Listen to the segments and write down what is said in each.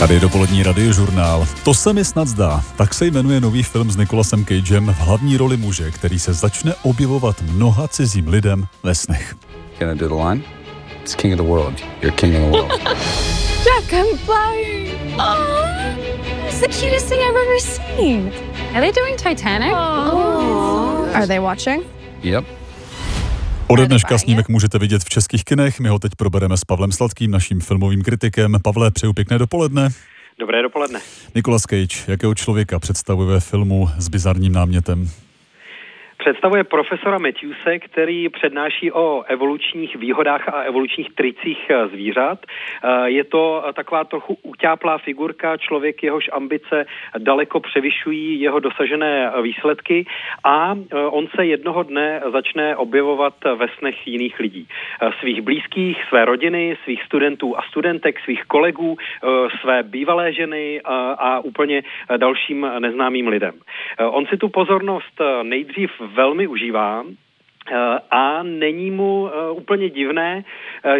Tady je dopolední radiožurnál. To se mi snad zdá. Tak se jmenuje nový film s Nicolasem Cagem v hlavní roli muže, který se začne objevovat mnoha cizím lidem ve snech. Can I do the line? It's king of the world. You're king of the world. Jack, I'm flying. Oh, it's the cutest thing I've ever seen. Are they doing Titanic? Oh. Are they watching? Yep. Ode dneška snímek můžete vidět v českých kinech, my ho teď probereme s Pavlem Sladkým, naším filmovým kritikem. Pavle, přeju pěkné dopoledne. Dobré dopoledne. Nicolas Cage, jakého člověka představuje ve filmu s bizarním námětem? Představuje profesora Matthiuse, který přednáší o evolučních výhodách a evolučních tricích zvířat. Je to taková trochu utáplá figurka, člověk, jehož ambice daleko převyšují jeho dosažené výsledky a on se jednoho dne začne objevovat ve snech jiných lidí. Svých blízkých, své rodiny, svých studentů a studentek, svých kolegů, své bývalé ženy a úplně dalším neznámým lidem. On si tu pozornost nejdřív velmi užívám a není mu úplně divné,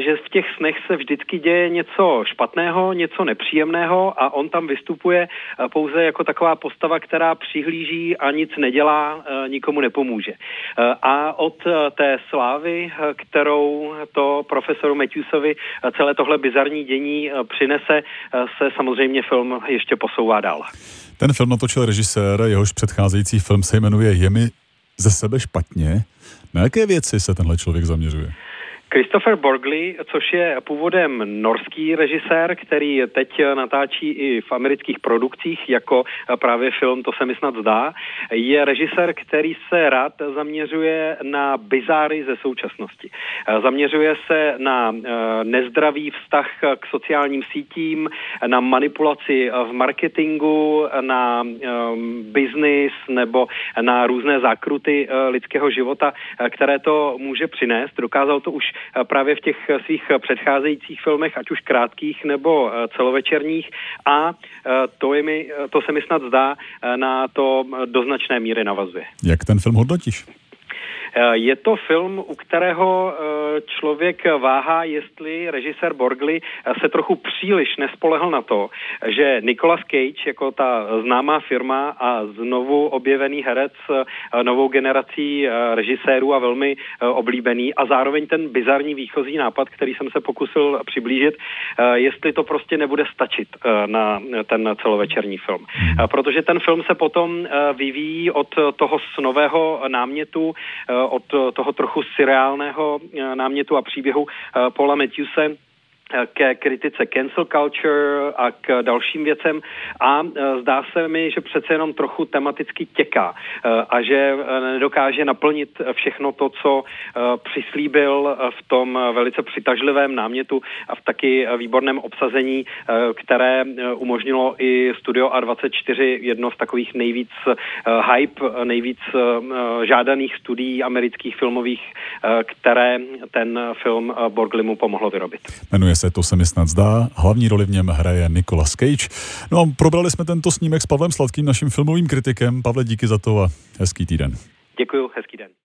že v těch snech se vždycky děje něco špatného, něco nepříjemného a on tam vystupuje pouze jako taková postava, která přihlíží a nic nedělá, nikomu nepomůže. A od té slávy, kterou to profesoru Matthiusovi celé tohle bizarní dění přinese, se samozřejmě film ještě posouvá dál. Ten film natočil režisér, jehož předcházející film se jmenuje Je mi ze sebe špatně. Na jaké věci se tenhle člověk zaměřuje? Christopher Borgli, což je původem norský režisér, který teď natáčí i v amerických produkcích, jako právě film To se mi snad zdá, je režisér, který se rád zaměřuje na bizáry ze současnosti. Zaměřuje se na nezdravý vztah k sociálním sítím, na manipulaci v marketingu, na biznis nebo na různé zákruty lidského života, které to může přinést. Dokázal to už právě v těch svých předcházejících filmech, ať už krátkých nebo celovečerních a to se mi snad zdá, na to do značné míry navazuje. Jak ten film hodnotíš? Je to film, u kterého člověk váhá, jestli režisér Borgli se trochu příliš nespolehl na to, že Nicolas Cage, jako ta známá firma a znovu objevený herec novou generací režisérů a velmi oblíbený a zároveň ten bizarní výchozí nápad, který jsem se pokusil přiblížit, jestli to prostě nebude stačit na ten celovečerní film. Protože ten film se potom vyvíjí od toho snového námětu, od toho trochu surreálného námětu a příběhu Paula Matthiuse ke kritice Cancel Culture a k dalším věcem a zdá se mi, že přece jenom trochu tematicky těká a že nedokáže naplnit všechno to, co přislíbil v tom velice přitažlivém námětu a v taky výborném obsazení, které umožnilo i studio A24 jedno z takových nejvíc hype, nejvíc žádaných studií amerických filmových, které ten film Borgli mu pomohlo vyrobit. To se mi snad zdá. Hlavní roli v něm hraje Nicolas Cage. No a probrali jsme tento snímek s Pavlem Sladkým, naším filmovým kritikem. Pavle, díky za to a hezký týden. Děkuju, hezký den.